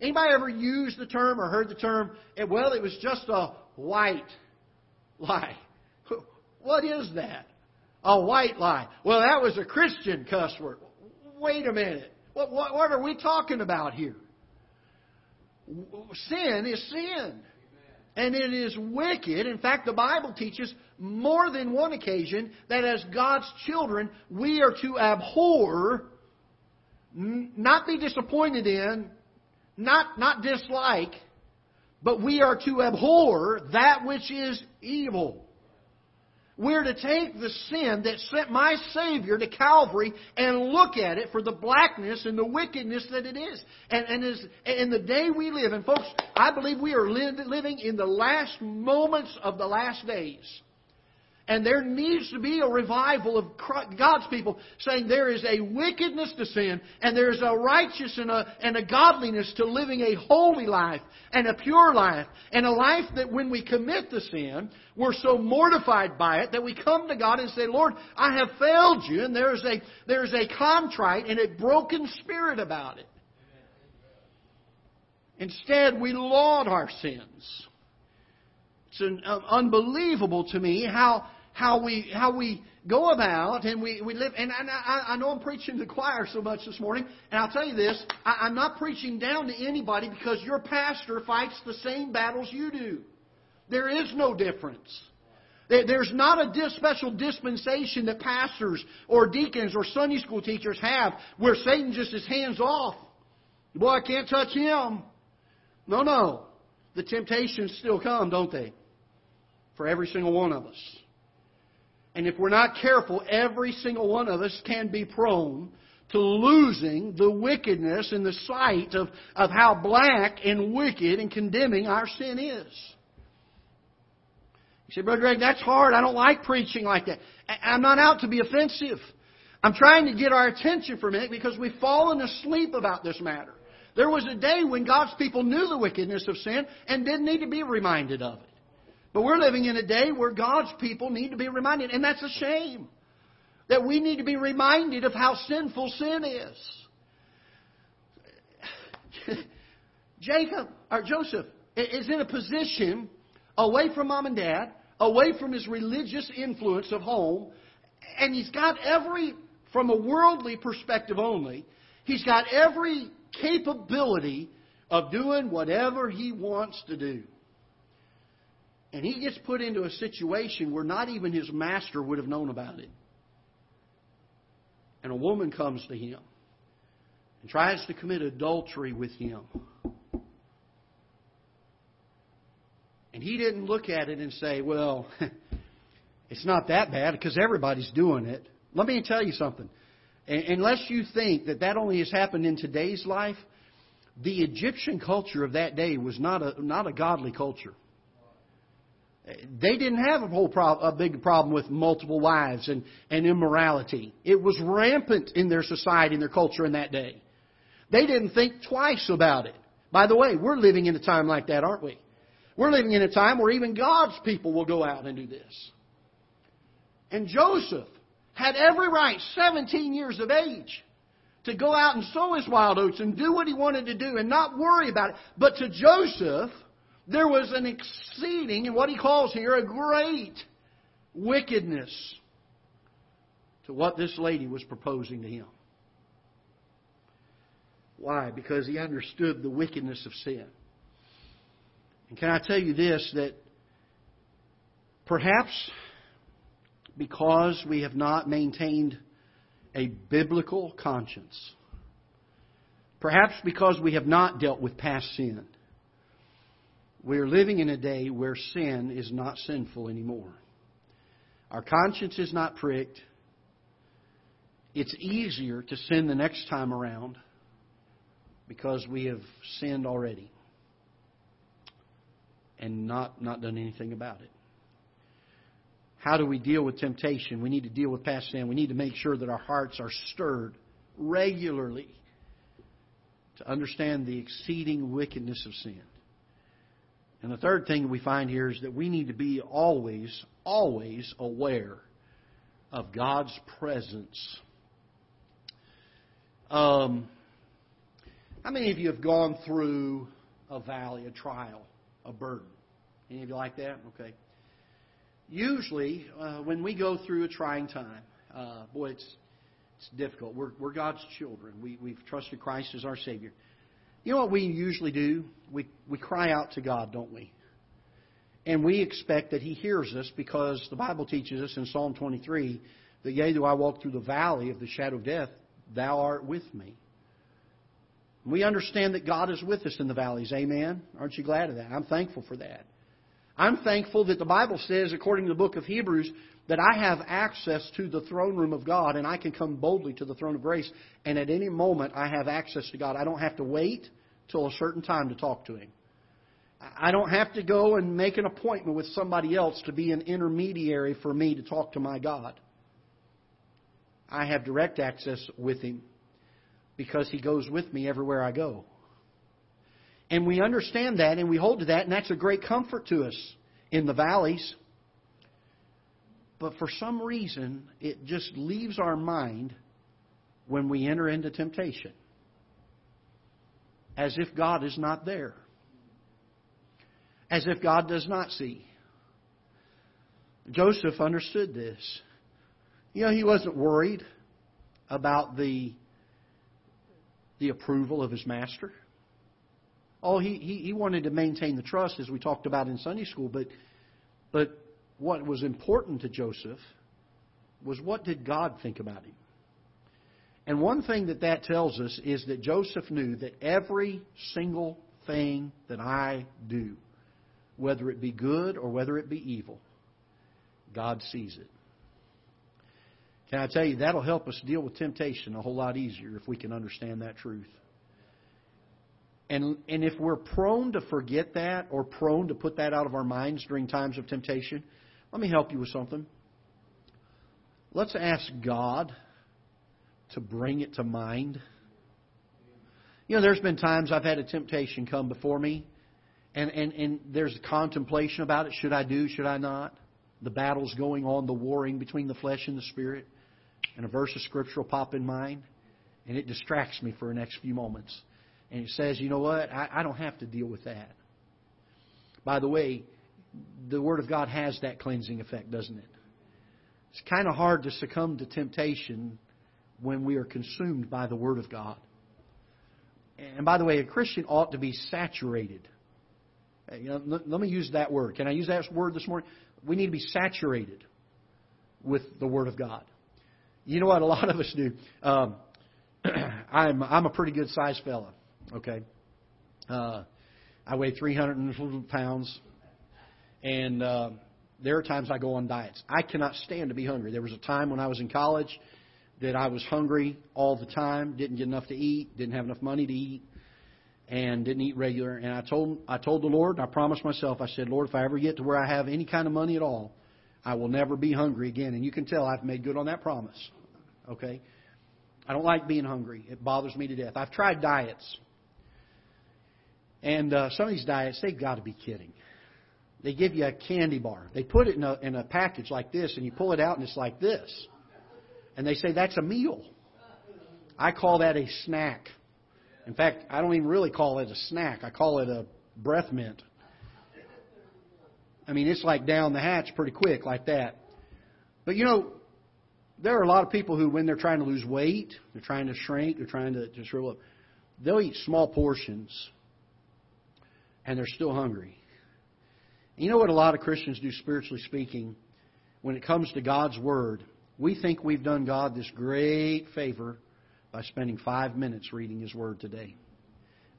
Anybody ever used the term or heard the term? Well, it was just a white lie. What is that? A white lie. Well, that was a Christian cuss word. Wait a minute. What, what, what are we talking about here? Sin is sin. And it is wicked. In fact, the Bible teaches more than one occasion that as God's children, we are to abhor, not be disappointed in, not, not dislike, but we are to abhor that which is evil. We're to take the sin that sent my Savior to Calvary and look at it for the blackness and the wickedness that it is. And, and is, in the day we live, and folks, I believe we are live, living in the last moments of the last days. And there needs to be a revival of God's people saying there is a wickedness to sin, and there is a righteousness and a, and a godliness to living a holy life and a pure life, and a life that when we commit the sin, we're so mortified by it that we come to God and say, Lord, I have failed you, and there is a, there is a contrite and a broken spirit about it. Instead, we laud our sins. It's an, um, unbelievable to me how how we how we go about and we, we live. And I, I know I'm preaching to the choir so much this morning, and I'll tell you this: I, I'm not preaching down to anybody because your pastor fights the same battles you do. There is no difference. There's not a special dispensation that pastors or deacons or Sunday school teachers have where Satan just is hands off. Boy, I can't touch him. No, no. The temptations still come, don't they? For every single one of us. And if we're not careful, every single one of us can be prone to losing the wickedness in the sight of, of how black and wicked and condemning our sin is. You say, Brother Greg, that's hard. I don't like preaching like that. I'm not out to be offensive. I'm trying to get our attention for a minute because we've fallen asleep about this matter. There was a day when God's people knew the wickedness of sin and didn't need to be reminded of it. But we're living in a day where God's people need to be reminded. And that's a shame. That we need to be reminded of how sinful sin is. Jacob, or Joseph, is in a position away from mom and dad, away from his religious influence of home. And he's got every, from a worldly perspective only, he's got every capability of doing whatever he wants to do. And he gets put into a situation where not even his master would have known about it. And a woman comes to him and tries to commit adultery with him. And he didn't look at it and say, well, it's not that bad because everybody's doing it. Let me tell you something. Unless you think that that only has happened in today's life, the Egyptian culture of that day was not a not a godly culture. They didn't have a whole pro- a big problem with multiple wives and, and immorality. It was rampant in their society and their culture in that day. They didn't think twice about it. By the way, we're living in a time like that, aren't we? We're living in a time where even God's people will go out and do this. And Joseph had every right, seventeen years of age, to go out and sow his wild oats and do what he wanted to do and not worry about it. But to Joseph, there was an exceeding, and what he calls here, a great wickedness to what this lady was proposing to him. Why? Because he understood the wickedness of sin. And can I tell you this, that perhaps because we have not maintained a biblical conscience. Perhaps because we have not dealt with past sin. We are living in a day where sin is not sinful anymore. Our conscience is not pricked. It's easier to sin the next time around because we have sinned already. and not, not done anything about it. How do we deal with temptation? We need to deal with past sin. We need to make sure that our hearts are stirred regularly to understand the exceeding wickedness of sin. And the third thing we find here is that we need to be always, always aware of God's presence. Um, how many of you have gone through a valley, a trial, a burden? Any of you like that? Okay. Usually, uh, when we go through a trying time, uh, boy, it's it's difficult. We're we're God's children. We we've trusted Christ as our Savior. You know what we usually do? We we cry out to God, don't we? And we expect that He hears us because the Bible teaches us in Psalm twenty-three that yea, though I walk through the valley of the shadow of death, Thou art with me. We understand that God is with us in the valleys. Amen? Aren't you glad of that? I'm thankful for that. I'm thankful that the Bible says, according to the book of Hebrews, that I have access to the throne room of God and I can come boldly to the throne of grace. And at any moment, I have access to God. I don't have to wait till a certain time to talk to Him. I don't have to go and make an appointment with somebody else to be an intermediary for me to talk to my God. I have direct access with Him because He goes with me everywhere I go. And we understand that and we hold to that, and that's a great comfort to us in the valleys. But for some reason, it just leaves our mind when we enter into temptation, as if God is not there, as if God does not see. Joseph understood this. You know, he wasn't worried about the the approval of his master. Oh, he, he, he wanted to maintain the trust, as we talked about in Sunday school. But but what was important to Joseph was, what did God think about him? And one thing that that tells us is that Joseph knew that every single thing that I do, whether it be good or whether it be evil, God sees it. Can I tell you, that'll help us deal with temptation a whole lot easier if we can understand that truth. And and if we're prone to forget that or prone to put that out of our minds during times of temptation, let me help you with something. Let's ask God to bring it to mind. You know, there's been times I've had a temptation come before me, and, and, and there's contemplation about it. Should I do? Should I not? The battle's going on, the warring between the flesh and the spirit. And a verse of Scripture will pop in mind, and it distracts me for the next few moments. And it says, you know what? I, I don't have to deal with that. By the way, the Word of God has that cleansing effect, doesn't it? It's kind of hard to succumb to temptation when we are consumed by the Word of God. And by the way, a Christian ought to be saturated. You know, let, let me use that word. Can I use that word this morning? We need to be saturated with the Word of God. You know what a lot of us do? Um, I'm I'm a pretty good sized fella. Okay, uh, I weigh three hundred pounds, and uh, there are times I go on diets. I cannot stand to be hungry. There was a time when I was in college that I was hungry all the time, didn't get enough to eat, didn't have enough money to eat, and didn't eat regular. And I told I told the Lord, and I promised myself, I said, Lord, if I ever get to where I have any kind of money at all, I will never be hungry again. And you can tell I've made good on that promise. Okay, I don't like being hungry. It bothers me to death. I've tried diets. And uh, some of these diets, they've got to be kidding. They give you a candy bar. They put it in a, in a package like this, and you pull it out, and it's like this. And they say that's a meal. I call that a snack. In fact, I don't even really call it a snack. I call it a breath mint. I mean, it's like down the hatch pretty quick like that. But, you know, there are a lot of people who, when they're trying to lose weight, they're trying to shrink, they're trying to, to shrivel up, they'll eat small portions. And they're still hungry. You know what a lot of Christians do, spiritually speaking, when it comes to God's Word? We think we've done God this great favor by spending five minutes reading His Word today.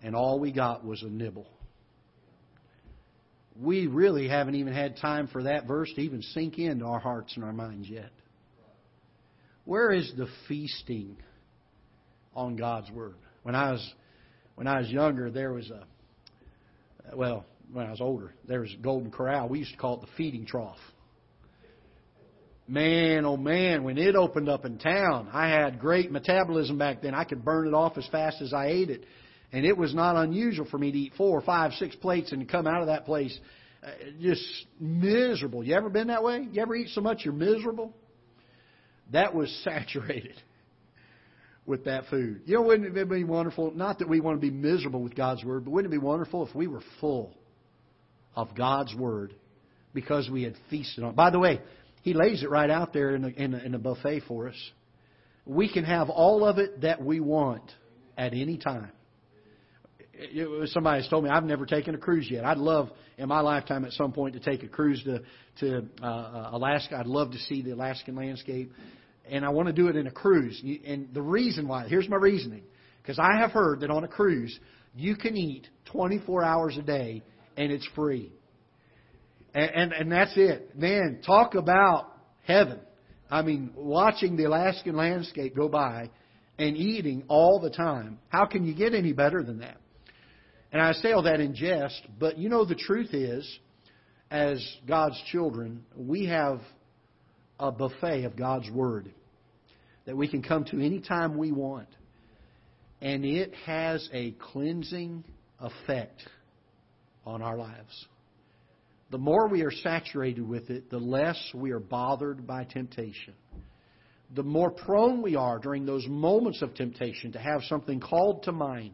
And all we got was a nibble. We really haven't even had time for that verse to even sink into our hearts and our minds yet. Where is the feasting on God's Word? When I was, when I was younger, there was a... Well, when I was older, there was Golden Corral. We used to call it the feeding trough. Man, oh man, when it opened up in town, I had great metabolism back then. I could burn it off as fast as I ate it. And it was not unusual for me to eat four, five, six plates and come out of that place just miserable. You ever been that way? You ever eat so much you're miserable? That was saturated with that food. You know, wouldn't it be wonderful? Not that we want to be miserable with God's Word, but wouldn't it be wonderful if we were full of God's Word because we had feasted on it? By the way, He lays it right out there in the, in the, in the buffet for us. We can have all of it that we want at any time. Somebody's told me, I've never taken a cruise yet. I'd love in my lifetime at some point to take a cruise to, to uh, Alaska. I'd love to see the Alaskan landscape. And I want to do it in a cruise. And the reason why, here's my reasoning. Because I have heard that on a cruise, you can eat twenty-four hours a day and it's free. And, and, and that's it. Man, talk about heaven. I mean, watching the Alaskan landscape go by and eating all the time. How can you get any better than that? And I say all that in jest, but you know the truth is, as God's children, we have a buffet of God's Word that we can come to any time we want. And it has a cleansing effect on our lives. The more we are saturated with it, the less we are bothered by temptation. The more prone we are during those moments of temptation to have something called to mind.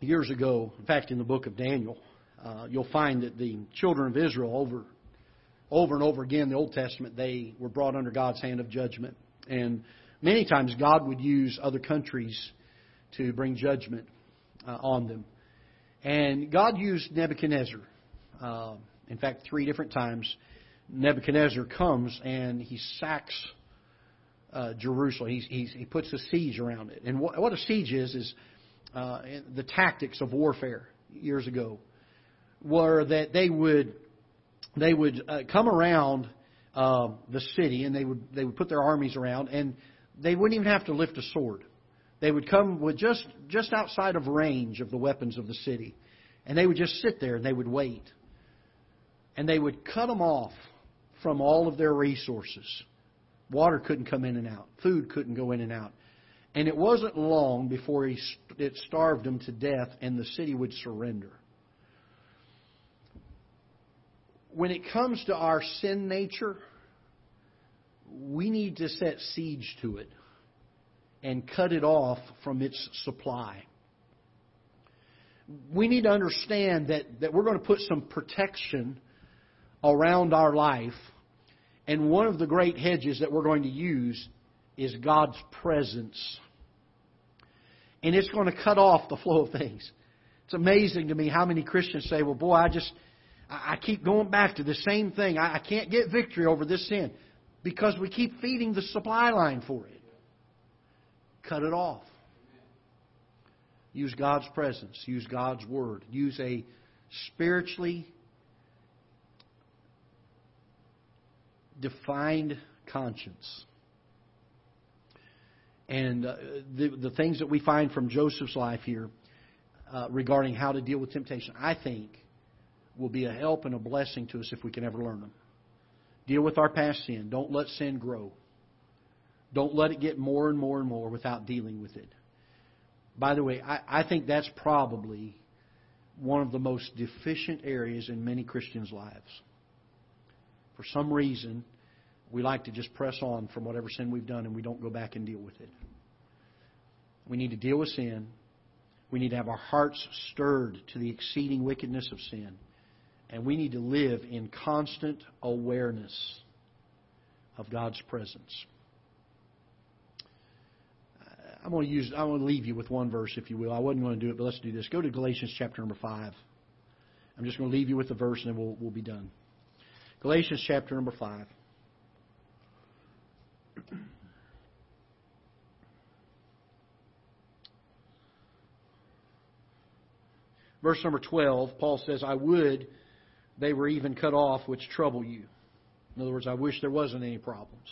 Years ago, in fact, in the book of Daniel, uh, you'll find that the children of Israel, over over and over again in the Old Testament, they were brought under God's hand of judgment. And many times God would use other countries to bring judgment uh, on them. And God used Nebuchadnezzar. Uh, in fact, three different times, Nebuchadnezzar comes and he sacks uh, Jerusalem. He's, he's, he puts a siege around it. And what, what a siege is, is... Uh, the tactics of warfare years ago were that they would they would uh, come around uh, the city and they would they would put their armies around, and they wouldn't even have to lift a sword. They would come with just just outside of range of the weapons of the city, and they would just sit there and they would wait, and they would cut them off from all of their resources. Water couldn't come in and out. Food couldn't go in and out. And it wasn't long before he, it starved them to death, and the city would surrender. When it comes to our sin nature, we need to set siege to it and cut it off from its supply. We need to understand that, that we're going to put some protection around our life, and one of the great hedges that we're going to use is God's presence. And it's going to cut off the flow of things. It's amazing to me how many Christians say, well, boy, I just, I keep going back to the same thing. I can't get victory over this sin. Because we keep feeding the supply line for it. Cut it off. Use God's presence. Use God's Word. Use a spiritually defined conscience. And uh, the, the things that we find from Joseph's life here uh, regarding how to deal with temptation, I think, will be a help and a blessing to us if we can ever learn them. Deal with our past sin. Don't let sin grow. Don't let it get more and more and more without dealing with it. By the way, I, I think that's probably one of the most deficient areas in many Christians' lives. For some reason, we like to just press on from whatever sin we've done, and we don't go back and deal with it. We need to deal with sin. We need to have our hearts stirred to the exceeding wickedness of sin. And we need to live in constant awareness of God's presence. I'm going to use, I'm going to leave you with one verse, if you will. I wasn't going to do it, but let's do this. Go to Galatians chapter number five. I'm just going to leave you with the verse, and then we'll, we'll be done. Galatians chapter number five. Verse number twelve, Paul says, I would they were even cut off which trouble you. In other words, I wish there wasn't any problems.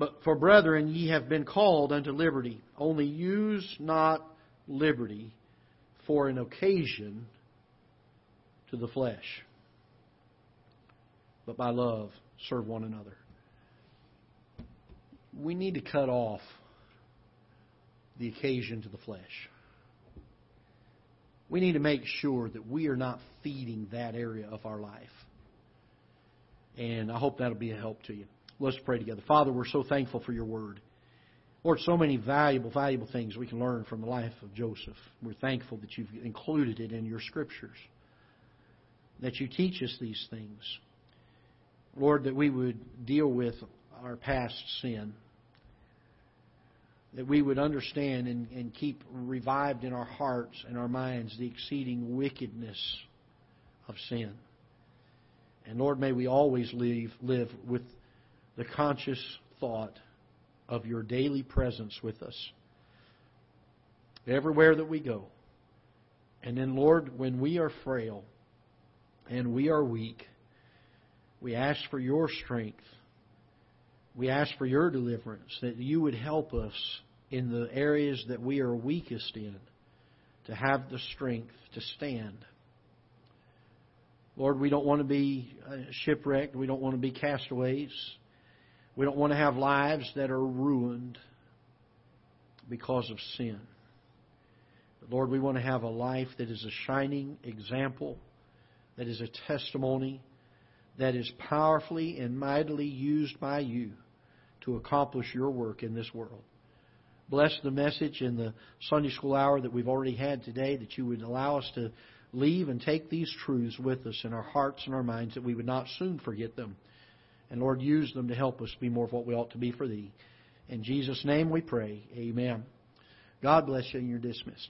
But for brethren, ye have been called unto liberty. Only use not liberty for an occasion to the flesh, but by love serve one another. We need to cut off the occasion to the flesh. We need to make sure that we are not feeding that area of our life. And I hope that'll be a help to you. Let's pray together. Father, we're so thankful for your word. Lord, so many valuable, valuable things we can learn from the life of Joseph. We're thankful that you've included it in your scriptures, that you teach us these things. Lord, that we would deal with our past sin, that we would understand and, and keep revived in our hearts and our minds the exceeding wickedness of sin. And Lord, may we always live, live with the conscious thought of your daily presence with us everywhere that we go. And then, Lord, when we are frail and we are weak, we ask for your strength. We ask for your deliverance, that you would help us in the areas that we are weakest in to have the strength to stand. Lord, we don't want to be shipwrecked. We don't want to be castaways. We don't want to have lives that are ruined because of sin. But Lord, we want to have a life that is a shining example, that is a testimony, that is powerfully and mightily used by you to accomplish your work in this world. Bless the message in the Sunday school hour that we've already had today, that you would allow us to leave and take these truths with us in our hearts and our minds, that we would not soon forget them. And Lord, use them to help us be more of what we ought to be for Thee. In Jesus' name we pray. Amen. God bless you, and you're dismissed.